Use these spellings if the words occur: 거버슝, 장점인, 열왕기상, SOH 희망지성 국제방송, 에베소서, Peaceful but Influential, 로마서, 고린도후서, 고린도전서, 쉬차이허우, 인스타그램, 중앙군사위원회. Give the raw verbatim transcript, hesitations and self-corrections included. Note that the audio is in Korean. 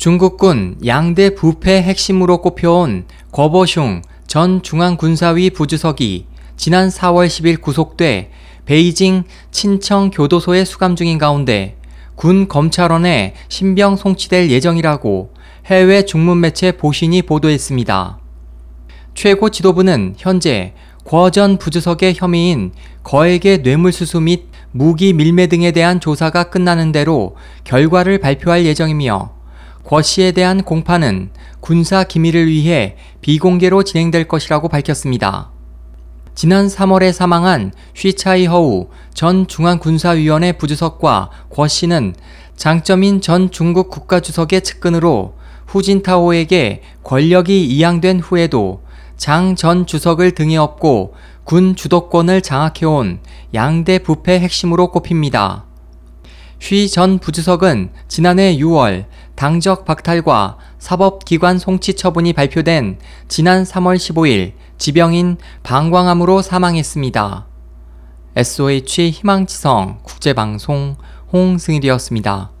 중국군 양대 부패 핵심으로 꼽혀온 거버슝 전 중앙군사위 부주석이 지난 사월 십일 구속돼 베이징 친청교도소에 수감 중인 가운데 군 검찰원에 신병 송치될 예정이라고 해외 중문매체 보신이 보도했습니다. 최고 지도부는 현재 거 전 부주석의 혐의인 거액의 뇌물수수 및 무기 밀매 등에 대한 조사가 끝나는 대로 결과를 발표할 예정이며 거 씨에 대한 공판은 군사 기밀을 위해 비공개로 진행될 것이라고 밝혔습니다. 지난 삼월에 사망한 쉬차이허우 전 중앙군사위원회 부주석과 거 씨는 장점인 전 중국 국가주석의 측근으로 후진타오에게 권력이 이양된 후에도 장 전 주석을 등에 업고 군 주도권을 장악해온 양대 부패 핵심으로 꼽힙니다. 쉬 전 부주석은 지난해 유월 당적 박탈과 사법기관 송치 처분이 발표된 지난 삼월 십오일 지병인 방광암으로 사망했습니다. 에스오에이치 희망지성 국제방송 홍승일이었습니다.